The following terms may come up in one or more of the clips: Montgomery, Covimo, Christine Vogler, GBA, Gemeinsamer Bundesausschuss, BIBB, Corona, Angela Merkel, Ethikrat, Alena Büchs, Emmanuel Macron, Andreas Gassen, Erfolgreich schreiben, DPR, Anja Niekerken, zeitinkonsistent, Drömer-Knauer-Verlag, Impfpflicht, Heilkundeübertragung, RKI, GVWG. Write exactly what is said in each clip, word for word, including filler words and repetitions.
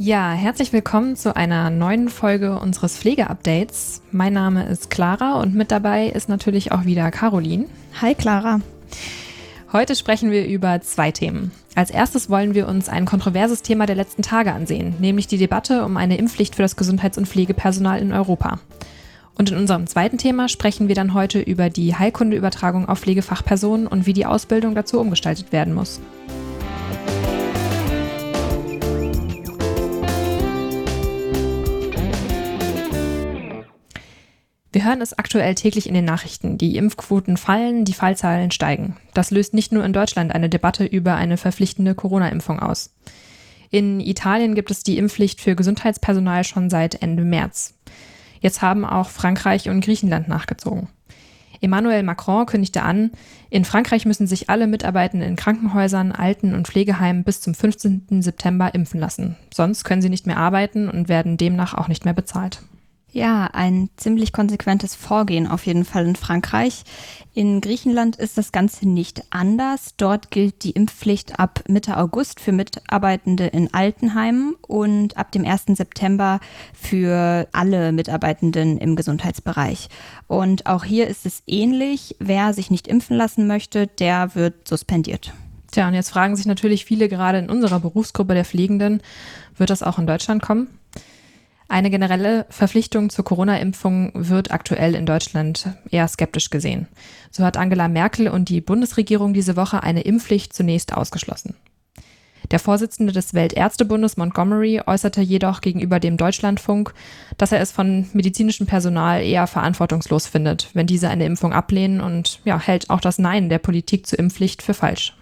Ja, herzlich willkommen zu einer neuen Folge unseres Pflege-Updates. Mein Name ist Clara und mit dabei ist natürlich auch wieder Caroline. Hi Clara. Heute sprechen wir über zwei Themen. Als erstes wollen wir uns ein kontroverses Thema der letzten Tage ansehen, nämlich die Debatte um eine Impfpflicht für das Gesundheits- und Pflegepersonal in Europa. Und in unserem zweiten Thema sprechen wir dann heute über die Heilkundeübertragung auf Pflegefachpersonen und wie die Ausbildung dazu umgestaltet werden muss. Wir hören es aktuell täglich in den Nachrichten. Die Impfquoten fallen, die Fallzahlen steigen. Das löst nicht nur in Deutschland eine Debatte über eine verpflichtende Corona-Impfung aus. In Italien gibt es die Impfpflicht für Gesundheitspersonal schon seit Ende März. Jetzt haben auch Frankreich und Griechenland nachgezogen. Emmanuel Macron kündigte an, in Frankreich müssen sich alle Mitarbeitenden in Krankenhäusern, Alten- und Pflegeheimen bis zum fünfzehnten September impfen lassen. Sonst können sie nicht mehr arbeiten und werden demnach auch nicht mehr bezahlt. Ja, ein ziemlich konsequentes Vorgehen auf jeden Fall in Frankreich. In Griechenland ist das Ganze nicht anders. Dort gilt die Impfpflicht ab Mitte August für Mitarbeitende in Altenheimen und ab dem ersten September für alle Mitarbeitenden im Gesundheitsbereich. Und auch hier ist es ähnlich. Wer sich nicht impfen lassen möchte, der wird suspendiert. Tja, und jetzt fragen sich natürlich viele gerade in unserer Berufsgruppe der Pflegenden, wird das auch in Deutschland kommen? Eine generelle Verpflichtung zur Corona-Impfung wird aktuell in Deutschland eher skeptisch gesehen. So hat Angela Merkel und die Bundesregierung diese Woche eine Impfpflicht zunächst ausgeschlossen. Der Vorsitzende des Weltärztebundes Montgomery äußerte jedoch gegenüber dem Deutschlandfunk, dass er es von medizinischem Personal eher verantwortungslos findet, wenn diese eine Impfung ablehnen und ja, hält auch das Nein der Politik zur Impfpflicht für falsch.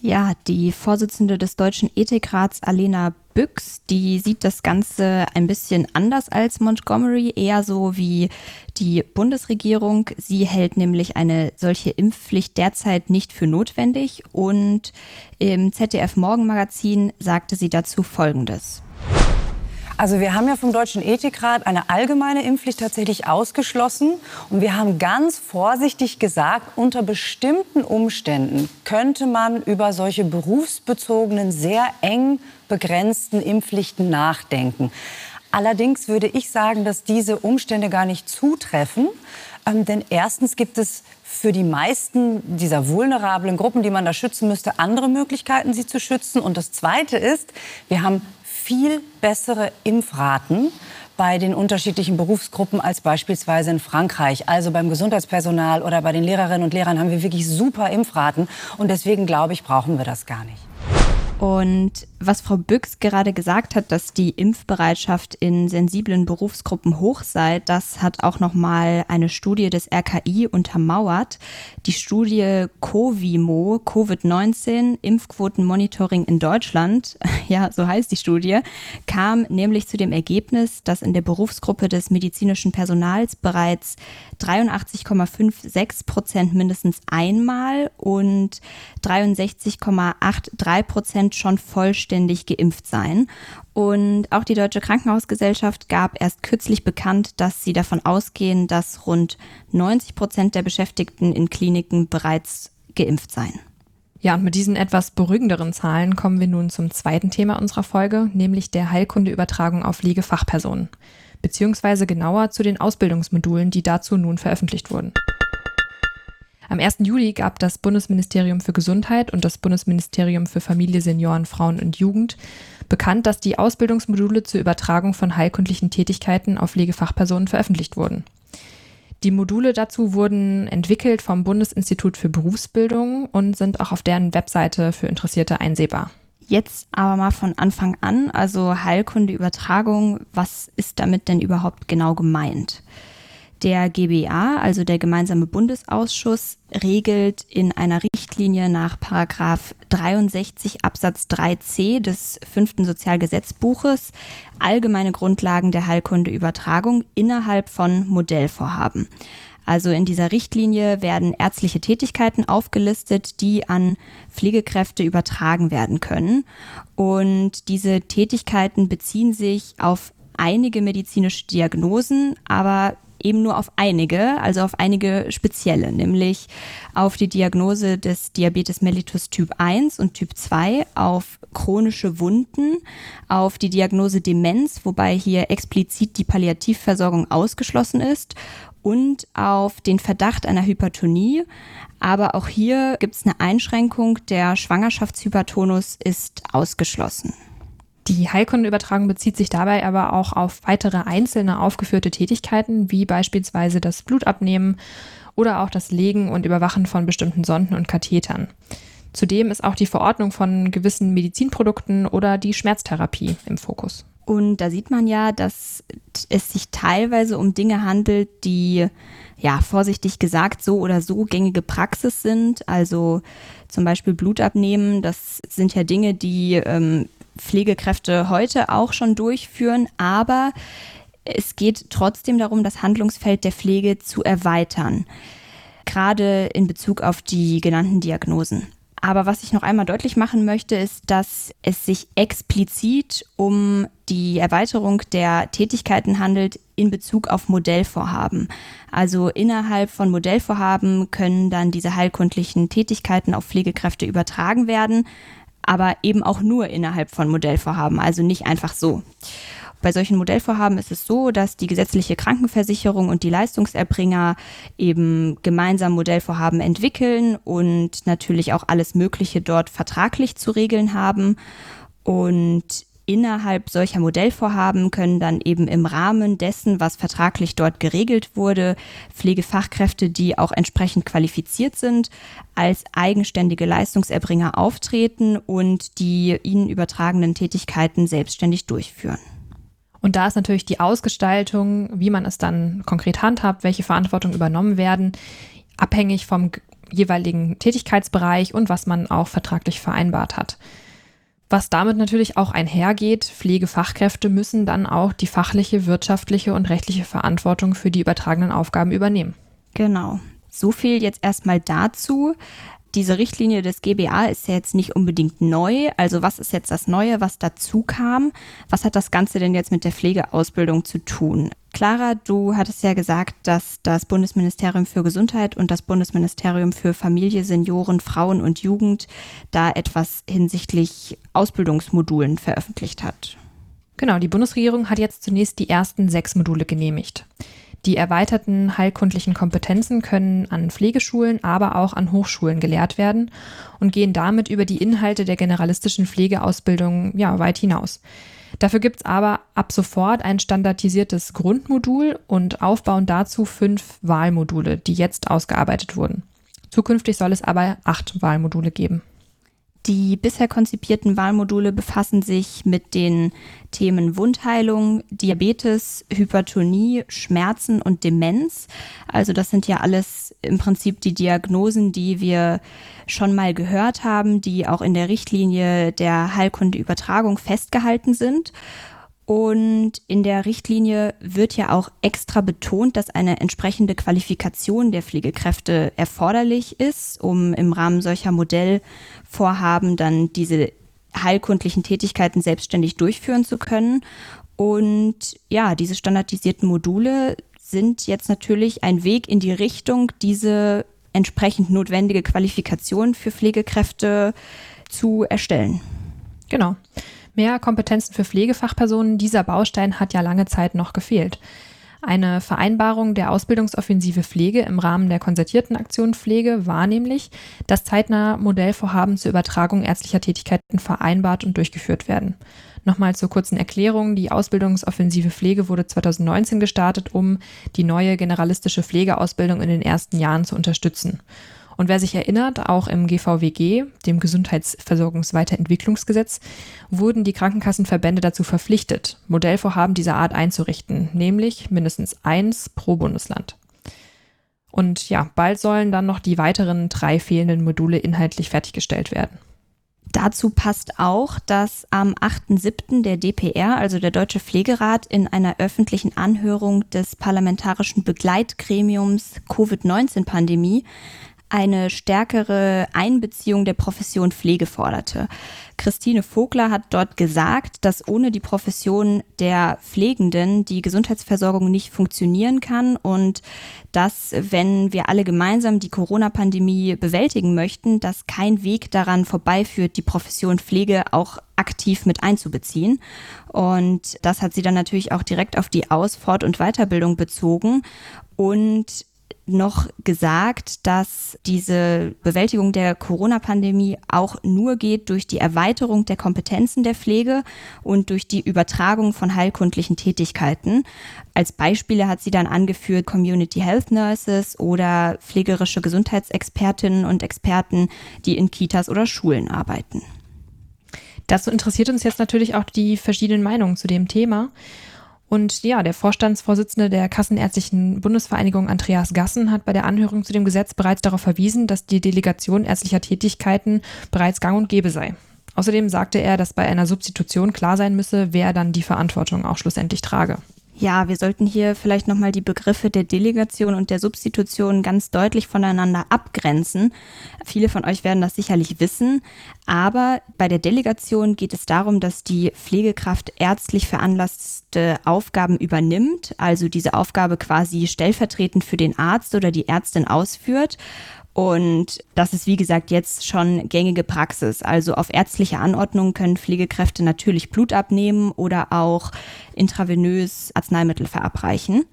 Ja, die Vorsitzende des Deutschen Ethikrats Alena Büchs, die sieht das Ganze ein bisschen anders als Montgomery, eher so wie die Bundesregierung. Sie hält nämlich eine solche Impfpflicht derzeit nicht für notwendig und im Z D F-Morgenmagazin sagte sie dazu Folgendes. Also wir haben ja vom Deutschen Ethikrat eine allgemeine Impfpflicht tatsächlich ausgeschlossen. Und wir haben ganz vorsichtig gesagt, unter bestimmten Umständen könnte man über solche berufsbezogenen, sehr eng begrenzten Impfpflichten nachdenken. Allerdings würde ich sagen, dass diese Umstände gar nicht zutreffen. Ähm, denn erstens gibt es für die meisten dieser vulnerablen Gruppen, die man da schützen müsste, andere Möglichkeiten, sie zu schützen. Und das Zweite ist, wir haben viel bessere Impfraten bei den unterschiedlichen Berufsgruppen als beispielsweise in Frankreich. Also beim Gesundheitspersonal oder bei den Lehrerinnen und Lehrern haben wir wirklich super Impfraten. Und deswegen, glaube ich, brauchen wir das gar nicht. Und was Frau Büchs gerade gesagt hat, dass die Impfbereitschaft in sensiblen Berufsgruppen hoch sei, das hat auch nochmal eine Studie des R K I untermauert. Die Studie Covimo, Covid neunzehn, Impfquotenmonitoring in Deutschland, ja, so heißt die Studie, kam nämlich zu dem Ergebnis, dass in der Berufsgruppe des medizinischen Personals bereits dreiundachtzig Komma fünfundsechzig Prozent mindestens einmal und dreiundsechzig Komma dreiundachtzig Prozent schon vollständig geimpft sein. Und auch die Deutsche Krankenhausgesellschaft gab erst kürzlich bekannt, dass sie davon ausgehen, dass rund neunzig Prozent der Beschäftigten in Kliniken bereits geimpft seien. Ja, und mit diesen etwas beruhigenderen Zahlen kommen wir nun zum zweiten Thema unserer Folge, nämlich der Heilkundeübertragung auf Pflegefachpersonen, beziehungsweise genauer zu den Ausbildungsmodulen, die dazu nun veröffentlicht wurden. Am ersten Juli gab das Bundesministerium für Gesundheit und das Bundesministerium für Familie, Senioren, Frauen und Jugend bekannt, dass die Ausbildungsmodule zur Übertragung von heilkundlichen Tätigkeiten auf Pflegefachpersonen veröffentlicht wurden. Die Module dazu wurden entwickelt vom Bundesinstitut für Berufsbildung und sind auch auf deren Webseite für Interessierte einsehbar. Jetzt aber mal von Anfang an, also Heilkunde, Übertragung, was ist damit denn überhaupt genau gemeint? Der G B A, also der Gemeinsame Bundesausschuss, regelt in einer Richtlinie nach Paragraph dreiundsechzig Absatz drei c des fünften Sozialgesetzbuches allgemeine Grundlagen der Heilkundeübertragung innerhalb von Modellvorhaben. Also in dieser Richtlinie werden ärztliche Tätigkeiten aufgelistet, die an Pflegekräfte übertragen werden können. Und diese Tätigkeiten beziehen sich auf einige medizinische Diagnosen, aber eben nur auf einige, also auf einige spezielle, nämlich auf die Diagnose des Diabetes mellitus Typ eins und Typ zwei, auf chronische Wunden, auf die Diagnose Demenz, wobei hier explizit die Palliativversorgung ausgeschlossen ist, und auf den Verdacht einer Hypertonie. Aber auch hier gibt es eine Einschränkung, der Schwangerschaftshypertonus ist ausgeschlossen. Die Heilkundenübertragung bezieht sich dabei aber auch auf weitere einzelne aufgeführte Tätigkeiten, wie beispielsweise das Blutabnehmen oder auch das Legen und Überwachen von bestimmten Sonden und Kathetern. Zudem ist auch die Verordnung von gewissen Medizinprodukten oder die Schmerztherapie im Fokus. Und da sieht man ja, dass es sich teilweise um Dinge handelt, die, ja, vorsichtig gesagt, so oder so gängige Praxis sind. Also zum Beispiel Blutabnehmen, das sind ja Dinge, die ähm, Pflegekräfte heute auch schon durchführen, aber es geht trotzdem darum, das Handlungsfeld der Pflege zu erweitern, gerade in Bezug auf die genannten Diagnosen. Aber was ich noch einmal deutlich machen möchte, ist, dass es sich explizit um die Erweiterung der Tätigkeiten handelt in Bezug auf Modellvorhaben. Also innerhalb von Modellvorhaben können dann diese heilkundlichen Tätigkeiten auf Pflegekräfte übertragen werden, aber eben auch nur innerhalb von Modellvorhaben, also nicht einfach so. Bei solchen Modellvorhaben ist es so, dass die gesetzliche Krankenversicherung und die Leistungserbringer eben gemeinsam Modellvorhaben entwickeln und natürlich auch alles Mögliche dort vertraglich zu regeln haben. Und innerhalb solcher Modellvorhaben können dann eben im Rahmen dessen, was vertraglich dort geregelt wurde, Pflegefachkräfte, die auch entsprechend qualifiziert sind, als eigenständige Leistungserbringer auftreten und die ihnen übertragenen Tätigkeiten selbstständig durchführen. Und da ist natürlich die Ausgestaltung, wie man es dann konkret handhabt, welche Verantwortung übernommen werden, abhängig vom jeweiligen Tätigkeitsbereich und was man auch vertraglich vereinbart hat. Was damit natürlich auch einhergeht, Pflegefachkräfte müssen dann auch die fachliche, wirtschaftliche und rechtliche Verantwortung für die übertragenen Aufgaben übernehmen. Genau. So viel jetzt erstmal dazu. Diese Richtlinie des G B A ist ja jetzt nicht unbedingt neu. Also was ist jetzt das Neue, was dazu kam? Was hat das Ganze denn jetzt mit der Pflegeausbildung zu tun? Clara, du hattest ja gesagt, dass das Bundesministerium für Gesundheit und das Bundesministerium für Familie, Senioren, Frauen und Jugend da etwas hinsichtlich Ausbildungsmodulen veröffentlicht hat. Genau, die Bundesregierung hat jetzt zunächst die ersten sechs Module genehmigt. Die erweiterten heilkundlichen Kompetenzen können an Pflegeschulen, aber auch an Hochschulen gelehrt werden und gehen damit über die Inhalte der generalistischen Pflegeausbildung ja, weit hinaus. Dafür gibt es aber ab sofort ein standardisiertes Grundmodul und aufbauend dazu fünf Wahlmodule, die jetzt ausgearbeitet wurden. Zukünftig soll es aber acht Wahlmodule geben. Die bisher konzipierten Wahlmodule befassen sich mit den Themen Wundheilung, Diabetes, Hypertonie, Schmerzen und Demenz. Also das sind ja alles im Prinzip die Diagnosen, die wir schon mal gehört haben, die auch in der Richtlinie der Heilkundeübertragung festgehalten sind. Und in der Richtlinie wird ja auch extra betont, dass eine entsprechende Qualifikation der Pflegekräfte erforderlich ist, um im Rahmen solcher Modellvorhaben dann diese heilkundlichen Tätigkeiten selbstständig durchführen zu können. Und ja, diese standardisierten Module sind jetzt natürlich ein Weg in die Richtung, diese entsprechend notwendige Qualifikation für Pflegekräfte zu erstellen. Genau. Mehr Kompetenzen für Pflegefachpersonen, dieser Baustein hat ja lange Zeit noch gefehlt. Eine Vereinbarung der Ausbildungsoffensive Pflege im Rahmen der konzertierten Aktion Pflege war nämlich, dass zeitnah Modellvorhaben zur Übertragung ärztlicher Tätigkeiten vereinbart und durchgeführt werden. Nochmal zur kurzen Erklärung. Die Ausbildungsoffensive Pflege wurde zweitausendneunzehn gestartet, um die neue generalistische Pflegeausbildung in den ersten Jahren zu unterstützen. Und wer sich erinnert, auch im G V W G, dem Gesundheitsversorgungsweiterentwicklungsgesetz, wurden die Krankenkassenverbände dazu verpflichtet, Modellvorhaben dieser Art einzurichten, nämlich mindestens eins pro Bundesland. Und ja, bald sollen dann noch die weiteren drei fehlenden Module inhaltlich fertiggestellt werden. Dazu passt auch, dass am achter siebter der D P R, also der Deutsche Pflegerat, in einer öffentlichen Anhörung des parlamentarischen Begleitgremiums Covid neunzehn Pandemie eine stärkere Einbeziehung der Profession Pflege forderte. Christine Vogler hat dort gesagt, dass ohne die Profession der Pflegenden die Gesundheitsversorgung nicht funktionieren kann und dass, wenn wir alle gemeinsam die Corona-Pandemie bewältigen möchten, dass kein Weg daran vorbeiführt, die Profession Pflege auch aktiv mit einzubeziehen. Und das hat sie dann natürlich auch direkt auf die Aus-, Fort- und Weiterbildung bezogen und noch gesagt, dass diese Bewältigung der Corona-Pandemie auch nur geht durch die Erweiterung der Kompetenzen der Pflege und durch die Übertragung von heilkundlichen Tätigkeiten. Als Beispiele hat sie dann angeführt Community Health Nurses oder pflegerische Gesundheitsexpertinnen und Experten, die in Kitas oder Schulen arbeiten. Das interessiert uns jetzt natürlich auch die verschiedenen Meinungen zu dem Thema. Und ja, der Vorstandsvorsitzende der Kassenärztlichen Bundesvereinigung Andreas Gassen hat bei der Anhörung zu dem Gesetz bereits darauf verwiesen, dass die Delegation ärztlicher Tätigkeiten bereits gang und gäbe sei. Außerdem sagte er, dass bei einer Substitution klar sein müsse, wer dann die Verantwortung auch schlussendlich trage. Ja, wir sollten hier vielleicht nochmal die Begriffe der Delegation und der Substitution ganz deutlich voneinander abgrenzen. Viele von euch werden das sicherlich wissen, aber bei der Delegation geht es darum, dass die Pflegekraft ärztlich veranlasste Aufgaben übernimmt, also diese Aufgabe quasi stellvertretend für den Arzt oder die Ärztin ausführt. Und das ist, wie gesagt, jetzt schon gängige Praxis. Also auf ärztliche Anordnung können Pflegekräfte natürlich Blut abnehmen oder auch intravenös Arzneimittel verabreichen.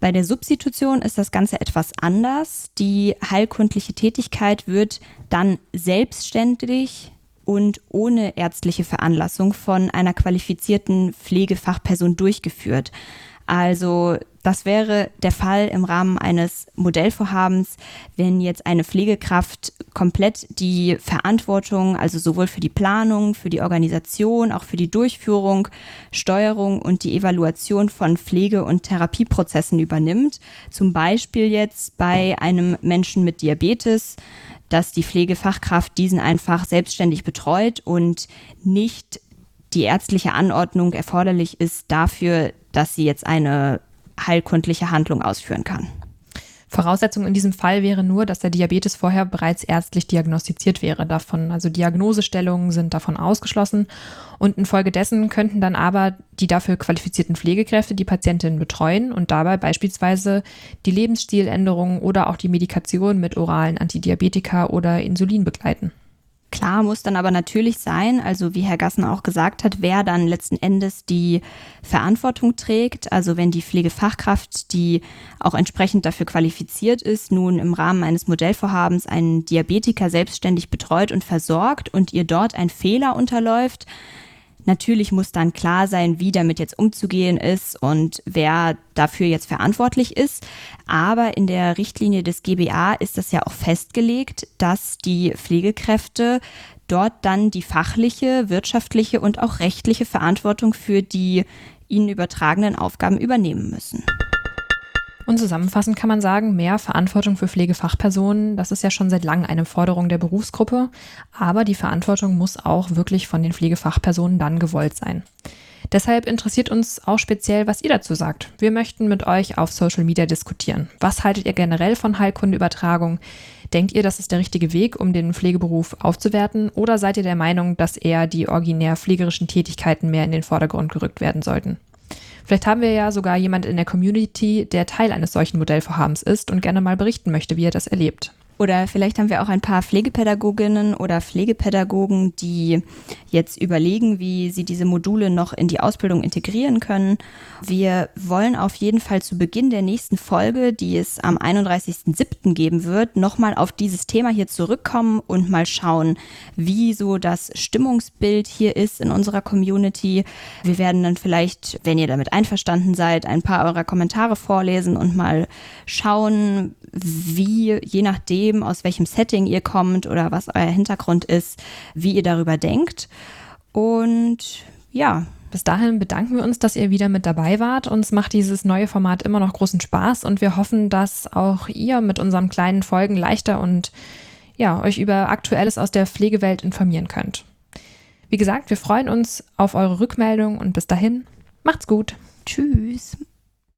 Bei der Substitution ist das Ganze etwas anders. Die heilkundliche Tätigkeit wird dann selbstständig und ohne ärztliche Veranlassung von einer qualifizierten Pflegefachperson durchgeführt. Also das wäre der Fall im Rahmen eines Modellvorhabens, wenn jetzt eine Pflegekraft komplett die Verantwortung, also sowohl für die Planung, für die Organisation, auch für die Durchführung, Steuerung und die Evaluation von Pflege- und Therapieprozessen übernimmt. Zum Beispiel jetzt bei einem Menschen mit Diabetes, dass die Pflegefachkraft diesen einfach selbstständig betreut und nicht die ärztliche Anordnung erforderlich ist dafür, dass sie jetzt eine heilkundliche Handlung ausführen kann. Voraussetzung in diesem Fall wäre nur, dass der Diabetes vorher bereits ärztlich diagnostiziert wäre. Davon, also Diagnosestellungen sind davon ausgeschlossen und infolgedessen könnten dann aber die dafür qualifizierten Pflegekräfte die Patientinnen betreuen und dabei beispielsweise die Lebensstiländerungen oder auch die Medikation mit oralen Antidiabetika oder Insulin begleiten. Klar muss dann aber natürlich sein, also wie Herr Gassen auch gesagt hat, wer dann letzten Endes die Verantwortung trägt. Also wenn die Pflegefachkraft, die auch entsprechend dafür qualifiziert ist, nun im Rahmen eines Modellvorhabens einen Diabetiker selbstständig betreut und versorgt und ihr dort ein Fehler unterläuft, natürlich muss dann klar sein, wie damit jetzt umzugehen ist und wer dafür jetzt verantwortlich ist. Aber in der Richtlinie des G B A ist das ja auch festgelegt, dass die Pflegekräfte dort dann die fachliche, wirtschaftliche und auch rechtliche Verantwortung für die ihnen übertragenen Aufgaben übernehmen müssen. Und zusammenfassend kann man sagen, mehr Verantwortung für Pflegefachpersonen, das ist ja schon seit langem eine Forderung der Berufsgruppe, aber die Verantwortung muss auch wirklich von den Pflegefachpersonen dann gewollt sein. Deshalb interessiert uns auch speziell, was ihr dazu sagt. Wir möchten mit euch auf Social Media diskutieren. Was haltet ihr generell von Heilkundeübertragung? Denkt ihr, das ist der richtige Weg, um den Pflegeberuf aufzuwerten? Oder seid ihr der Meinung, dass eher die originär pflegerischen Tätigkeiten mehr in den Vordergrund gerückt werden sollten? Vielleicht haben wir ja sogar jemanden in der Community, der Teil eines solchen Modellvorhabens ist und gerne mal berichten möchte, wie er das erlebt. Oder vielleicht haben wir auch ein paar Pflegepädagoginnen oder Pflegepädagogen, die jetzt überlegen, wie sie diese Module noch in die Ausbildung integrieren können. Wir wollen auf jeden Fall zu Beginn der nächsten Folge, die es am einunddreißigsten siebten geben wird, nochmal auf dieses Thema hier zurückkommen und mal schauen, wie so das Stimmungsbild hier ist in unserer Community. Wir werden dann vielleicht, wenn ihr damit einverstanden seid, ein paar eurer Kommentare vorlesen und mal schauen, wie, je nachdem, aus welchem Setting ihr kommt oder was euer Hintergrund ist, wie ihr darüber denkt. Und ja, bis dahin bedanken wir uns, dass ihr wieder mit dabei wart. Uns macht dieses neue Format immer noch großen Spaß und wir hoffen, dass auch ihr mit unseren kleinen Folgen leichter und ja, euch über Aktuelles aus der Pflegewelt informieren könnt. Wie gesagt, wir freuen uns auf eure Rückmeldung und bis dahin, macht's gut. Tschüss.